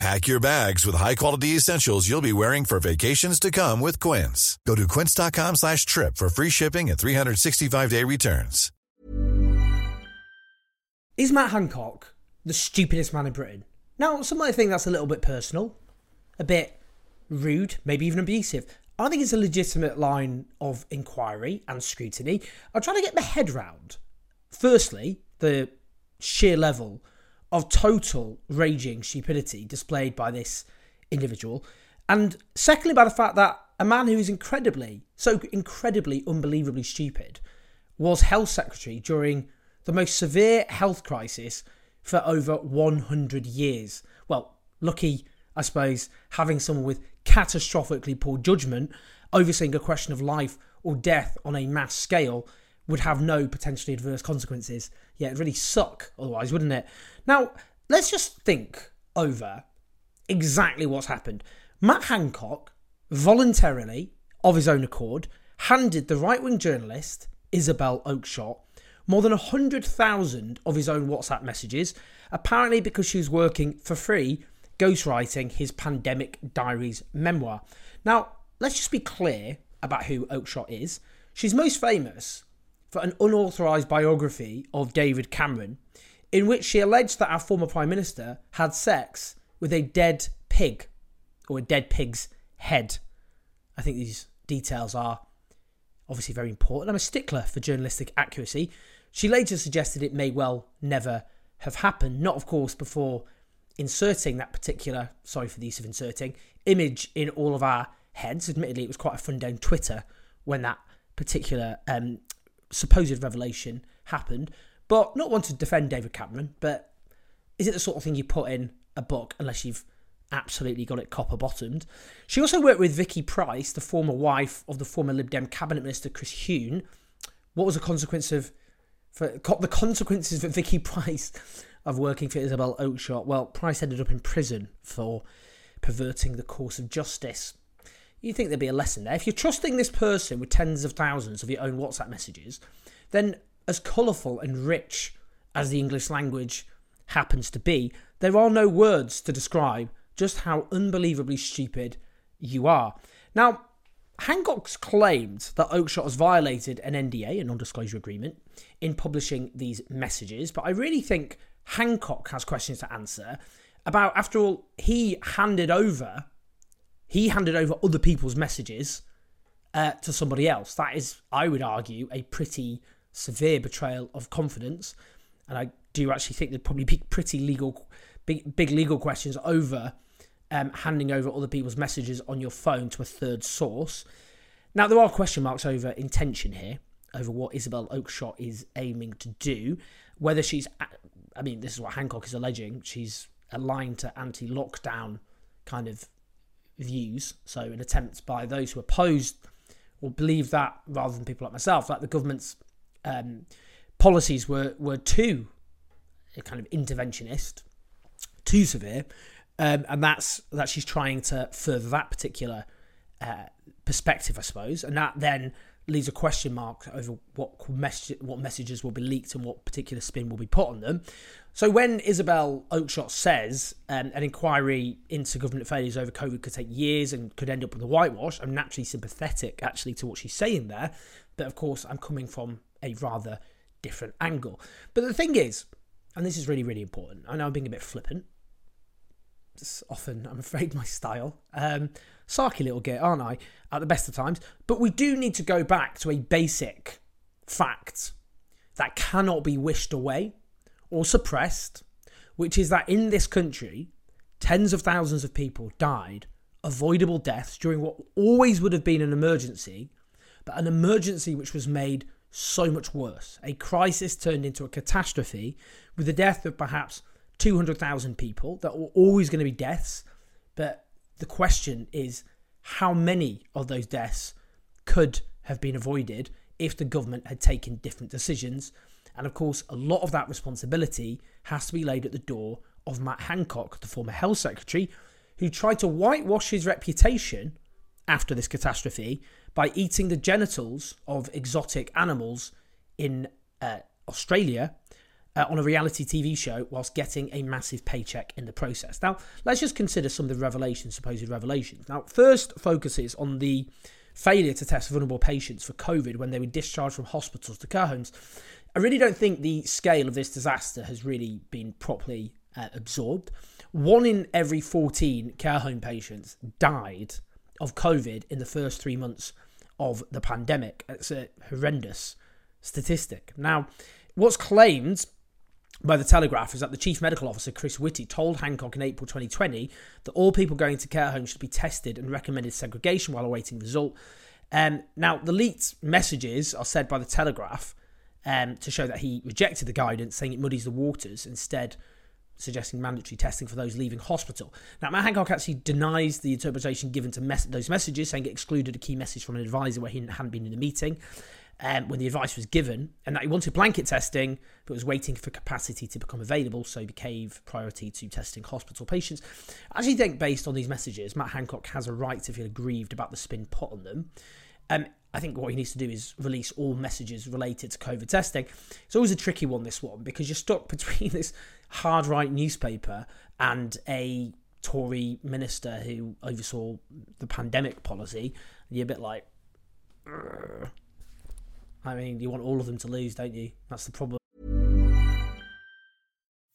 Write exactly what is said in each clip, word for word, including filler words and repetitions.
Pack your bags with high-quality essentials you'll be wearing for vacations to come with Quince. Go to quince.com slash trip for free shipping and three sixty-five day returns. Is Matt Hancock the stupidest man in Britain? Now, some might think that's a little bit personal, a bit rude, maybe even abusive. I think it's a legitimate line of inquiry and scrutiny. I'm trying to get my head round, firstly, the sheer level of total raging stupidity displayed by this individual, and secondly by the fact that a man who is incredibly, so incredibly unbelievably stupid was health secretary during the most severe health crisis for over one hundred years. Well, lucky, I suppose, having someone with catastrophically poor judgment overseeing a question of life or death on a mass scale would have no potentially adverse consequences. Yeah, it'd really suck otherwise, wouldn't it? Now, let's just think over exactly what's happened. Matt Hancock voluntarily, of his own accord, handed the right-wing journalist, Isabel Oakeshott, more than one hundred thousand of his own WhatsApp messages, apparently because she was working for free, ghostwriting his Pandemic Diaries memoir. Now, let's just be clear about who Oakeshott is. She's most famous for an unauthorised biography of David Cameron, in which she alleged that our former Prime Minister had sex with a dead pig, or a dead pig's head. I think these details are obviously very important. I'm a stickler for journalistic accuracy. She later suggested it may well never have happened, not, of course, before inserting that particular, sorry for the use of inserting, image in all of our heads. Admittedly, it was quite a fun day on Twitter when that particular um supposed revelation happened. But not one to defend David Cameron, but is it the sort of thing you put in a book unless you've absolutely got it copper bottomed? She also worked with Vicky Price, the former wife of the former Lib Dem cabinet minister Chris Huhne. What was the consequence of for the consequences for Vicky Price of working for Isabel Oakeshott? Well, Price ended up in prison for perverting the course of justice. You think there'd be a lesson there. If you're trusting this person with tens of thousands of your own WhatsApp messages, then as colourful and rich as the English language happens to be, there are no words to describe just how unbelievably stupid you are. Now, Hancock's claimed that Oakeshott has violated an N D A, a non-disclosure agreement, in publishing these messages, but I really think Hancock has questions to answer about, after all, he handed over He handed over other people's messages uh, to somebody else. That is, I would argue, a pretty severe betrayal of confidence. And I do actually think there'd probably be pretty legal, big, big legal questions over um, handing over other people's messages on your phone to a third source. Now, there are question marks over intention here, over what Isabel Oakeshott is aiming to do. Whether she's, I mean, this is what Hancock is alleging, she's aligned to anti-lockdown kind of views, so an attempt by those who oppose or believe that, rather than people like myself, that the government's um, policies were were too kind of interventionist, too severe, um, and that's that she's trying to further that particular uh, perspective, I suppose, and that then leaves a question mark over what message, what messages will be leaked and what particular spin will be put on them. So when Isabel Oakeshott says um, an inquiry into government failures over COVID could take years and could end up with a whitewash, I'm naturally sympathetic actually to what she's saying there. But of course, I'm coming from a rather different angle. But the thing is, and this is really, really important, I know I'm being a bit flippant. It's often, I'm afraid, my style. Um, sarky little git, aren't I? At the best of times. But we do need to go back to a basic fact that cannot be wished away or suppressed, which is that in this country, tens of thousands of people died avoidable deaths during what always would have been an emergency, but an emergency which was made so much worse. A crisis turned into a catastrophe with the death of perhaps two hundred thousand people. There were always going to be deaths, but the question is how many of those deaths could have been avoided if the government had taken different decisions. And of course, a lot of that responsibility has to be laid at the door of Matt Hancock, the former Health Secretary, who tried to whitewash his reputation after this catastrophe by eating the genitals of exotic animals in uh, Australia uh, on a reality T V show whilst getting a massive paycheck in the process. Now, let's just consider some of the revelations, supposed revelations. Now, first focuses on the failure to test vulnerable patients for COVID when they were discharged from hospitals to care homes. I really don't think the scale of this disaster has really been properly uh, absorbed. One in every fourteen care home patients died of COVID in the first three months of the pandemic. It's a horrendous statistic. Now, what's claimed by The Telegraph is that the Chief Medical Officer, Chris Whitty, told Hancock in April twenty twenty that all people going to care homes should be tested and recommended segregation while awaiting result. Um, now, the leaked messages are said by The Telegraph um, to show that he rejected the guidance, saying it muddies the waters, instead suggesting mandatory testing for those leaving hospital. Now, Matt Hancock actually denies the interpretation given to mes- those messages, saying it excluded a key message from an advisor where he hadn't been in the meeting um, when the advice was given, and that he wanted blanket testing, but was waiting for capacity to become available, so he gave priority to testing hospital patients. I actually think, based on these messages, Matt Hancock has a right to feel aggrieved about the spin put on them. Um, I think what he needs to do is release all messages related to COVID testing. It's always a tricky one, this one, because you're stuck between this hard right newspaper and a Tory minister who oversaw the pandemic policy. And you're a bit like, urgh. I mean, you want all of them to lose, don't you? That's the problem.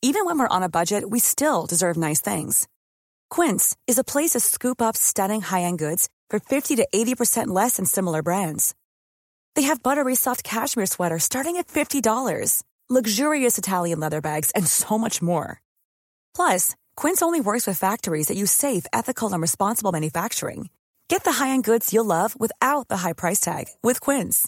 Even when we're on a budget, we still deserve nice things. Quince is a place to scoop up stunning high-end goods for fifty to eighty percent less than similar brands. They have buttery soft cashmere sweaters starting at fifty dollars, luxurious Italian leather bags, and so much more. Plus, Quince only works with factories that use safe, ethical, and responsible manufacturing. Get the high-end goods you'll love without the high price tag with Quince.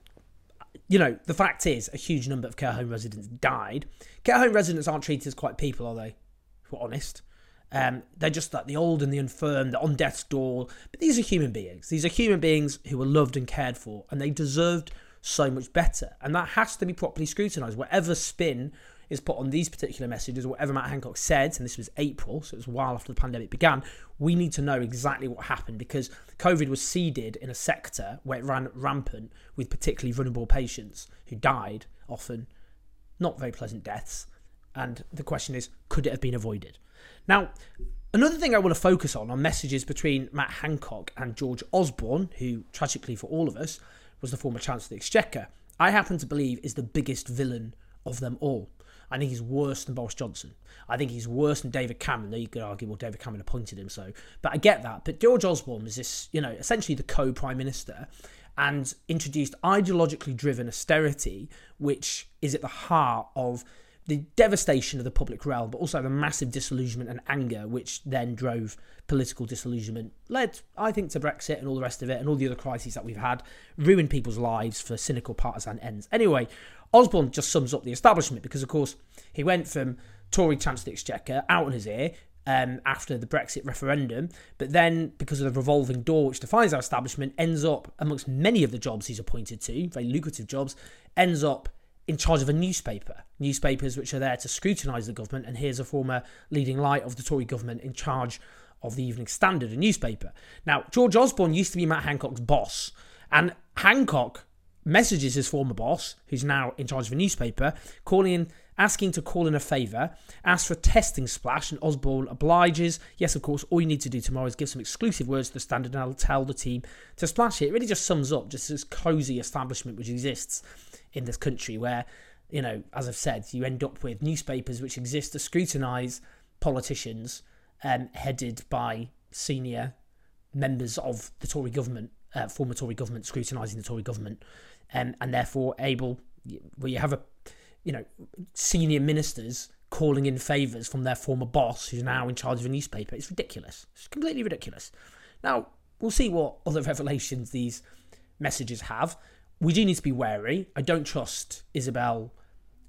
you know, the fact is, a huge number of care home residents died. Care home residents aren't treated as quite people, are they? If we're honest. Um, they're just like the old and the infirm, they're on death's door. But these are human beings. These are human beings who were loved and cared for, and they deserved so much better, and that has to be properly scrutinised. Whatever spin is put on these particular messages, whatever Matt Hancock said, and this was April, so it was a while after the pandemic began, we need to know exactly what happened, because COVID was seeded in a sector where it ran rampant with particularly vulnerable patients who died, often not very pleasant deaths, and the question is, could it have been avoided? Now, another thing I want to focus on are messages between Matt Hancock and George Osborne, who, tragically for all of us, was the former Chancellor of the Exchequer. I happen to believe is the biggest villain of them all. I think he's worse than Boris Johnson. I think he's worse than David Cameron, though you could argue, well, David Cameron appointed him, so. But I get that. But George Osborne was this, you know, essentially the co-Prime Minister, and introduced ideologically driven austerity, which is at the heart of the devastation of the public realm, but also the massive disillusionment and anger, which then drove political disillusionment, led, I think, to Brexit and all the rest of it, and all the other crises that we've had, ruined people's lives for cynical partisan ends. Anyway, Osborne just sums up the establishment, because, of course, he went from Tory Chancellor of the Exchequer, out on his ear, um, after the Brexit referendum, but then, because of the revolving door which defines our establishment, ends up, amongst many of the jobs he's appointed to, very lucrative jobs, ends up in charge of a newspaper. Newspapers which are there to scrutinise the government, and here's a former leading light of the Tory government in charge of the Evening Standard, a newspaper. Now, George Osborne used to be Matt Hancock's boss, and Hancock messages his former boss, who's now in charge of a newspaper, calling him asking to call in a favour, asked for a testing splash, and Osborne obliges. Yes, of course, all you need to do tomorrow is give some exclusive words to the Standard, and I'll tell the team to splash it. It really just sums up just this cosy establishment which exists in this country where, you know, as I've said, you end up with newspapers which exist to scrutinise politicians um, headed by senior members of the Tory government, uh, former Tory government, scrutinising the Tory government, um, and therefore able, well, you have a, you know, senior ministers calling in favours from their former boss who's now in charge of a newspaper. It's ridiculous. It's completely ridiculous. Now, we'll see what other revelations these messages have. We do need to be wary. I don't trust Isabel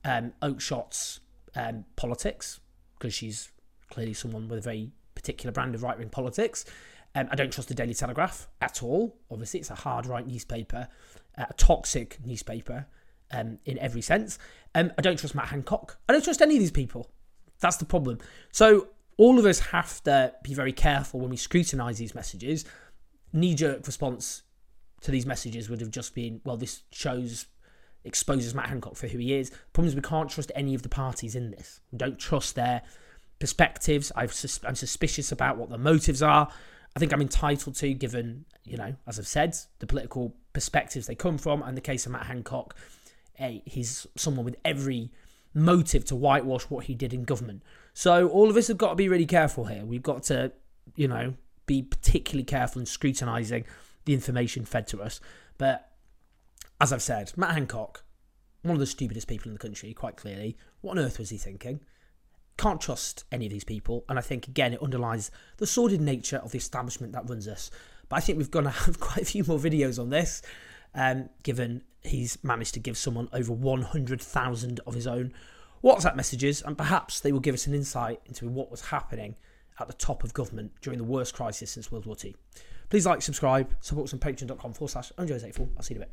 um, Oakeshott's um, politics, because she's clearly someone with a very particular brand of right-wing politics. Um, I don't trust the Daily Telegraph at all. Obviously, it's a hard-right newspaper, uh, a toxic newspaper um, in every sense. Um, I don't trust Matt Hancock. I don't trust any of these people. That's the problem. So all of us have to be very careful when we scrutinise these messages. Knee-jerk response to these messages would have just been, well, this shows, exposes Matt Hancock for who he is. The problem is we can't trust any of the parties in this. We don't trust their perspectives. I've sus- I'm suspicious about what their motives are. I think I'm entitled to, given, you know, as I've said, the political perspectives they come from. And in the case of Matt Hancock, hey, he's someone with every motive to whitewash what he did in government. So all of us have got to be really careful here. We've got to, you know, be particularly careful in scrutinising the information fed to us. But as I've said, Matt Hancock, one of the stupidest people in the country, quite clearly. What on earth was he thinking? Can't trust any of these people. And I think, again, it underlines the sordid nature of the establishment that runs us. But I think we're going to have quite a few more videos on this, um, given he's managed to give someone over one hundred thousand of his own WhatsApp messages, and perhaps they will give us an insight into what was happening at the top of government during the worst crisis since World War Two. Please like, subscribe, support us on patreon.com forward slash unjoys84. I'll see you in a bit.